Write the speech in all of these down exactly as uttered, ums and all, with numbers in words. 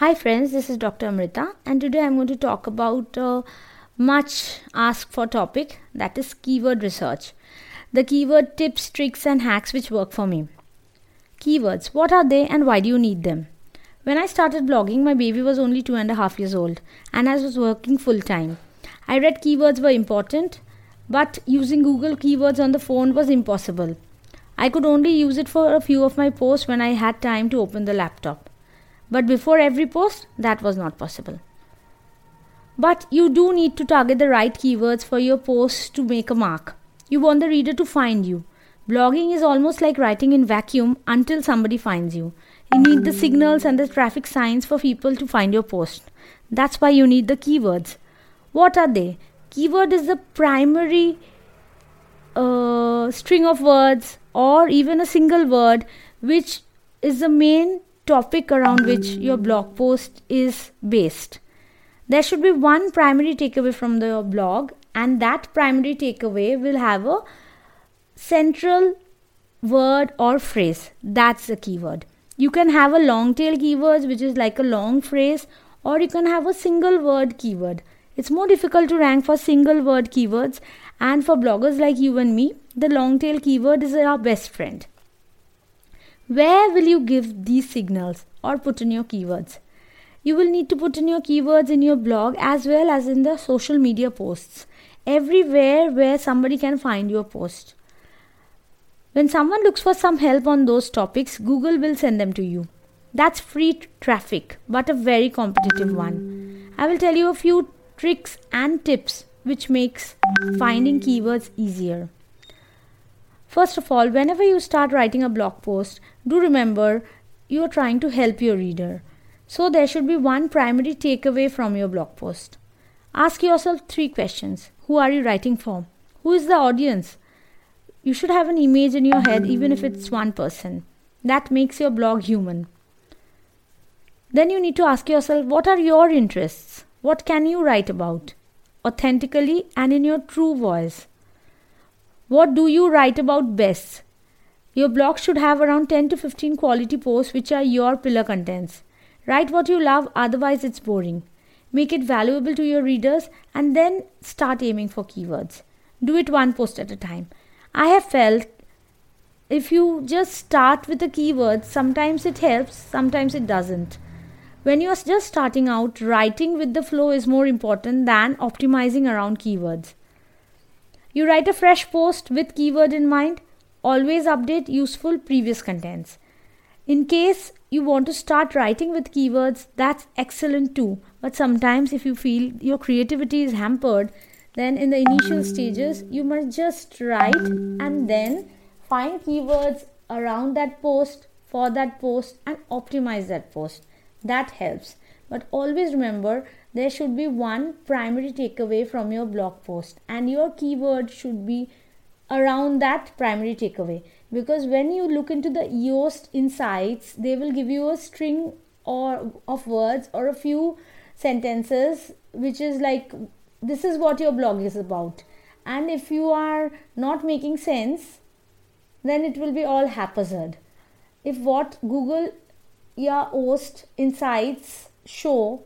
Hi friends, this is Doctor Amrita, and today I'm going to talk about a much asked for topic, that is keyword research. The keyword tips, tricks and hacks which work for me. Keywords, what are they and why do you need them? When I started blogging, my baby was only two and a half years old and I was working full time. I read keywords were important, but using Google keywords on the phone was impossible. I could only use it for a few of my posts when I had time to open the laptop. But before every post, that was not possible. But you do need to target the right keywords for your posts to make a mark. You want the reader to find you. Blogging is almost like writing in vacuum until somebody finds you. You need the signals and the traffic signs for people to find your post. That's why you need the keywords. What are they? Keyword is the primary uh, string of words or even a single word which is the main topic around which your blog post is based. There should be one primary takeaway from the, your blog, and that primary takeaway will have a central word or phrase. That's the keyword. You can have a long tail keyword, which is like a long phrase, or you can have a single word keyword. It's more difficult to rank for single word keywords, and for bloggers like you and me, the long tail keyword is our best friend. Where will you give these signals or put in your keywords? You will need to put in your keywords in your blog as well as in the social media posts. Everywhere where somebody can find your post. When someone looks for some help on those topics, Google will send them to you. That's free t- traffic, but a very competitive one. I will tell you a few tricks and tips which makes finding keywords easier. First of all, whenever you start writing a blog post, do remember you are trying to help your reader. So there should be one primary takeaway from your blog post. Ask yourself three questions. Who are you writing for? Who is the audience? You should have an image in your head, even if it's one person. That makes your blog human. Then you need to ask yourself, what are your interests? What can you write about? Authentically and in your true voice. What do you write about best? Your blog should have around ten to fifteen quality posts which are your pillar contents. Write what you love, otherwise it's boring. Make it valuable to your readers and then start aiming for keywords. Do it one post at a time. I have felt if you just start with the keywords, sometimes it helps, sometimes it doesn't. When you are just starting out, writing with the flow is more important than optimizing around keywords. You write a fresh post with keyword in mind. Always update useful previous contents. In case you want to start writing with keywords, that's excellent too. But sometimes if you feel your creativity is hampered, then in the initial stages, you must just write and then find keywords around that post, for that post and optimize that post. That helps. But always remember, there should be one primary takeaway from your blog post and your keyword should be around that primary takeaway, because when you look into the Yoast insights, they will give you a string or of words or a few sentences which is like, this is what your blog is about. And if you are not making sense, then it will be all haphazard. If what Google Yoast insights show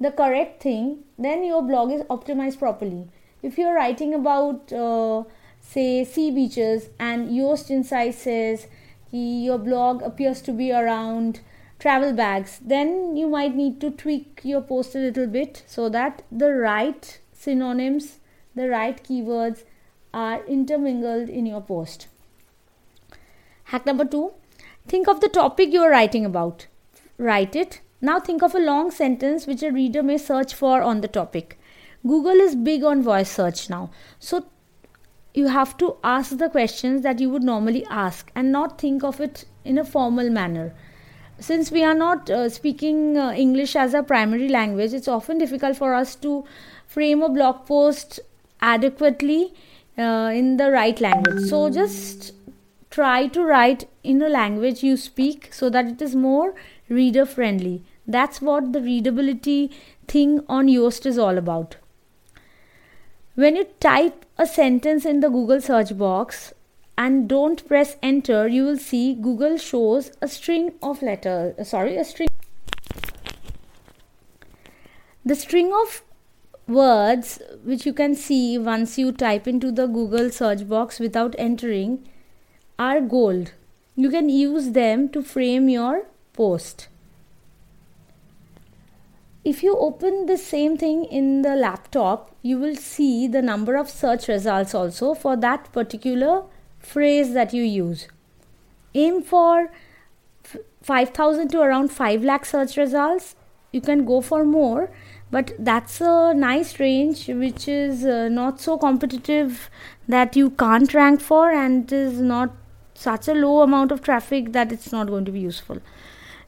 the correct thing, then your blog is optimized properly. If you're writing about uh, say sea beaches and Yoast Insights says your blog appears to be around travel bags, then you might need to tweak your post a little bit so that the right synonyms, the right keywords are intermingled in your post. Hack number two, think of the topic you're writing about. Write it. Now think of a long sentence which a reader may search for on the topic. Google is big on voice search now. So you have to ask the questions that you would normally ask and not think of it in a formal manner. Since we are not uh, speaking uh, English as our primary language, it's often difficult for us to frame a blog post adequately uh, in the right language. So just try to write in a language you speak so that it is more reader friendly. That's what the readability thing on Yoast is all about. When you type a sentence in the Google search box and don't press enter, you will see Google shows a string of letters, sorry, a string the string of words which you can see once you type into the Google search box without entering are gold. You can use them to frame your post. If you open the same thing in the laptop, you will see the number of search results also for that particular phrase that you use. Aim for five thousand to around five lakh search results. You can go for more, but that's a nice range which is uh, not so competitive that you can't rank for, and is not such a low amount of traffic that it's not going to be useful.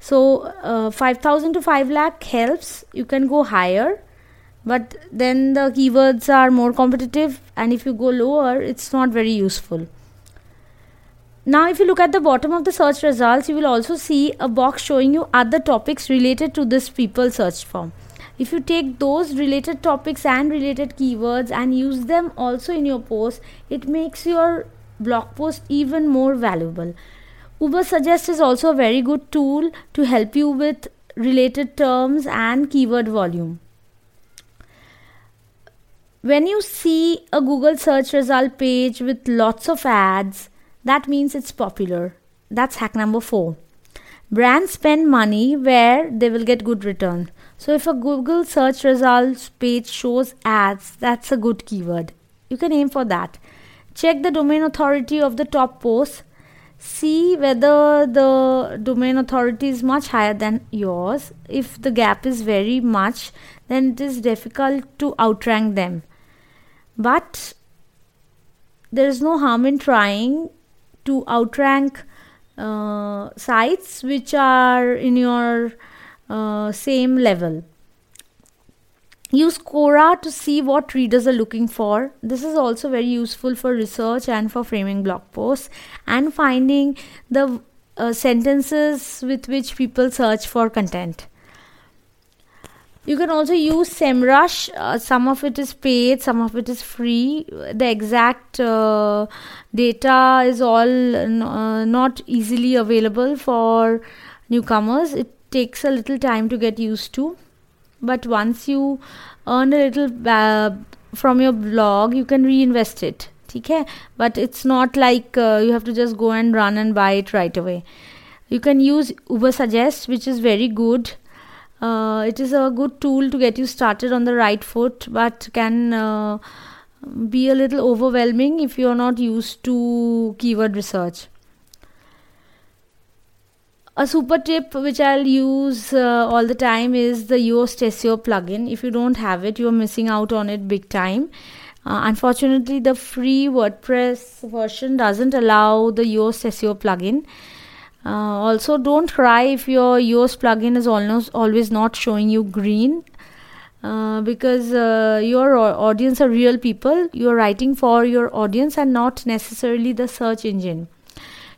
So uh, five thousand to five lakh helps. You can go higher, but then the keywords are more competitive, and if you go lower, it's not very useful. Now, if you look at the bottom of the search results, you will also see a box showing you other topics related to this people search form. If you take those related topics and related keywords and use them also in your post, it makes your blog post even more valuable. Ubersuggest is also a very good tool to help you with related terms and keyword volume. When you see a Google search result page with lots of ads, that means it's popular. That's hack number four. Brands spend money where they will get good return. So if a Google search results page shows ads, that's a good keyword. You can aim for that. Check the domain authority of the top posts. See whether the domain authority is much higher than yours. If the gap is very much, then it is difficult to outrank them. But there is no harm in trying to outrank uh, sites which are in your uh, same level. Use Quora to see what readers are looking for. This is also very useful for research and for framing blog posts and finding the uh, sentences with which people search for content. You can also use SEMrush. Uh, some of it is paid, some of it is free. The exact uh, data is all n- uh, not easily available for newcomers. It takes a little time to get used to. But once you earn a little uh, from your blog, you can reinvest it. Okay? But it's not like uh, you have to just go and run and buy it right away. You can use Ubersuggest, which is very good. Uh, it is a good tool to get you started on the right foot, but can uh, be a little overwhelming if you are not used to keyword research. A super tip which I'll use uh, all the time is the Yoast S E O plugin. If you don't have it, you're missing out on it big time. Uh, unfortunately, the free WordPress version doesn't allow the Yoast S E O plugin. Uh, also, don't cry if your Yoast plugin is almost always not showing you green, uh, because uh, your audience are real people. You're writing for your audience and not necessarily the search engine.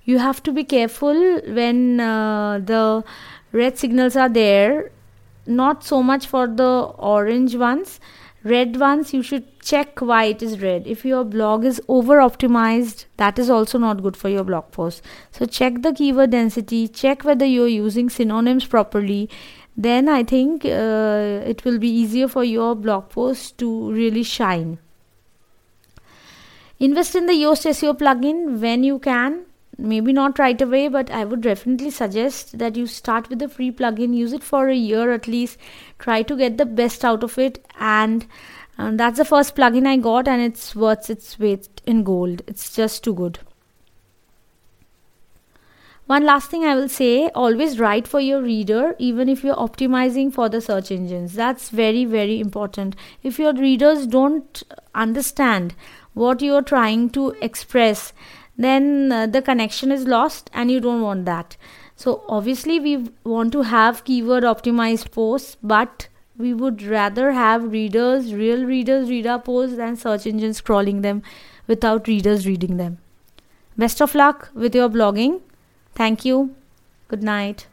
You have to be careful when uh, the red signals are there, not so much for the orange ones. Red ones, you should check why it is red. If your blog is over optimized, that is also not good for your blog post. So check the keyword density, check whether you're using synonyms properly. Then I think uh, it will be easier for your blog post to really shine. Invest in the Yoast S E O plugin when you can. Maybe not right away, but I would definitely suggest that you start with the free plugin, use it for a year at least, try to get the best out of it, and um, that's the first plugin I got, and it's worth its weight in gold. It's just too good. One last thing I will say, always write for your reader, even if you're optimizing for the search engines. That's very, very important. If your readers don't understand what you're trying to express, then uh, the connection is lost, and you don't want that. So obviously we want to have keyword optimized posts, but we would rather have readers, real readers read our posts than search engines crawling them without readers reading them. Best of luck with your blogging. Thank you. Good night.